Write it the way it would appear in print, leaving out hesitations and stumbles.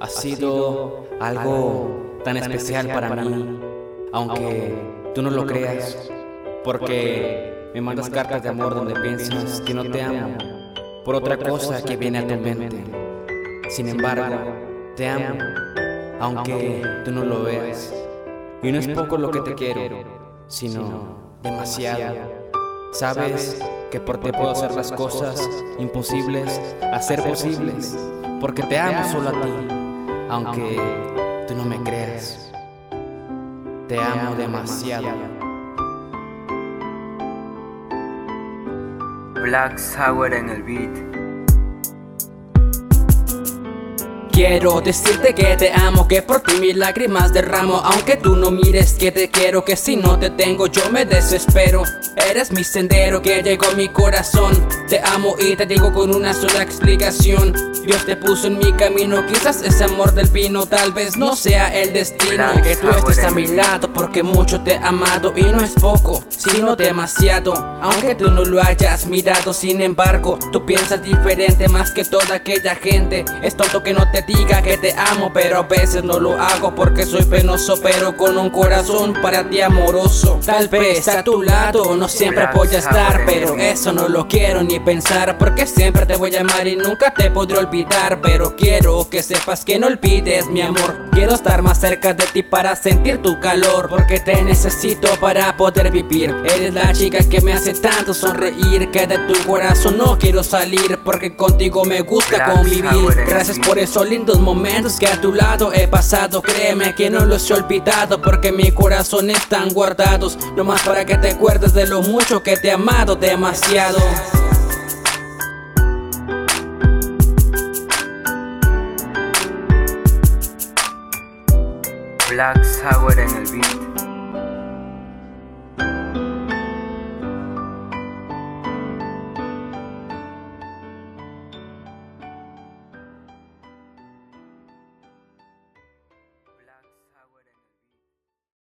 Ha sido algo tan especial para mí, aunque tú no lo creas, porque me mandas cartas de amor donde piensas que no te amo por otra cosa que viene a tu mente. Sin embargo, te amo, aunque tú no lo veas. Y no es poco lo que te quiero, sino demasiado. Sabes que por ti puedo hacer las cosas imposibles a ser posibles, porque te amo solo a ti, aunque tú no me creas. Te amo demasiado. Blacksawer en el beat. Quiero decirte que te amo, que por ti mis lágrimas derramo, aunque tú no mires que te quiero, que si no te tengo yo me desespero. Eres mi sendero que llegó a mi corazón. Te amo y te digo con una sola explicación: Dios te puso en mi camino. Quizás ese amor del vino tal vez no sea el destino, que tú estés a mi lado, porque mucho te he amado, y no es poco, sino demasiado. Aunque tú no lo hayas mirado, sin embargo, tú piensas diferente más que toda aquella gente. Es tonto que no te diga que te amo, pero a veces no lo hago porque soy penoso, pero con un corazón para ti amoroso. Tal vez a tu lado no siempre voy a estar, pero eso no lo quiero ni pensar, porque siempre te voy a amar y nunca te podré olvidar. Pero quiero que sepas que no olvides mi amor. Quiero estar más cerca de ti para sentir tu calor, porque te necesito para poder vivir. Eres la chica que me hace tanto sonreír, que de tu corazón no quiero salir, porque contigo me gusta convivir. Gracias por eso lindos momentos que a tu lado he pasado, créeme que no los he olvidado, porque mi corazón están guardados, nomás para que te acuerdes de lo mucho que te he amado demasiado. Blacksawer en el beat.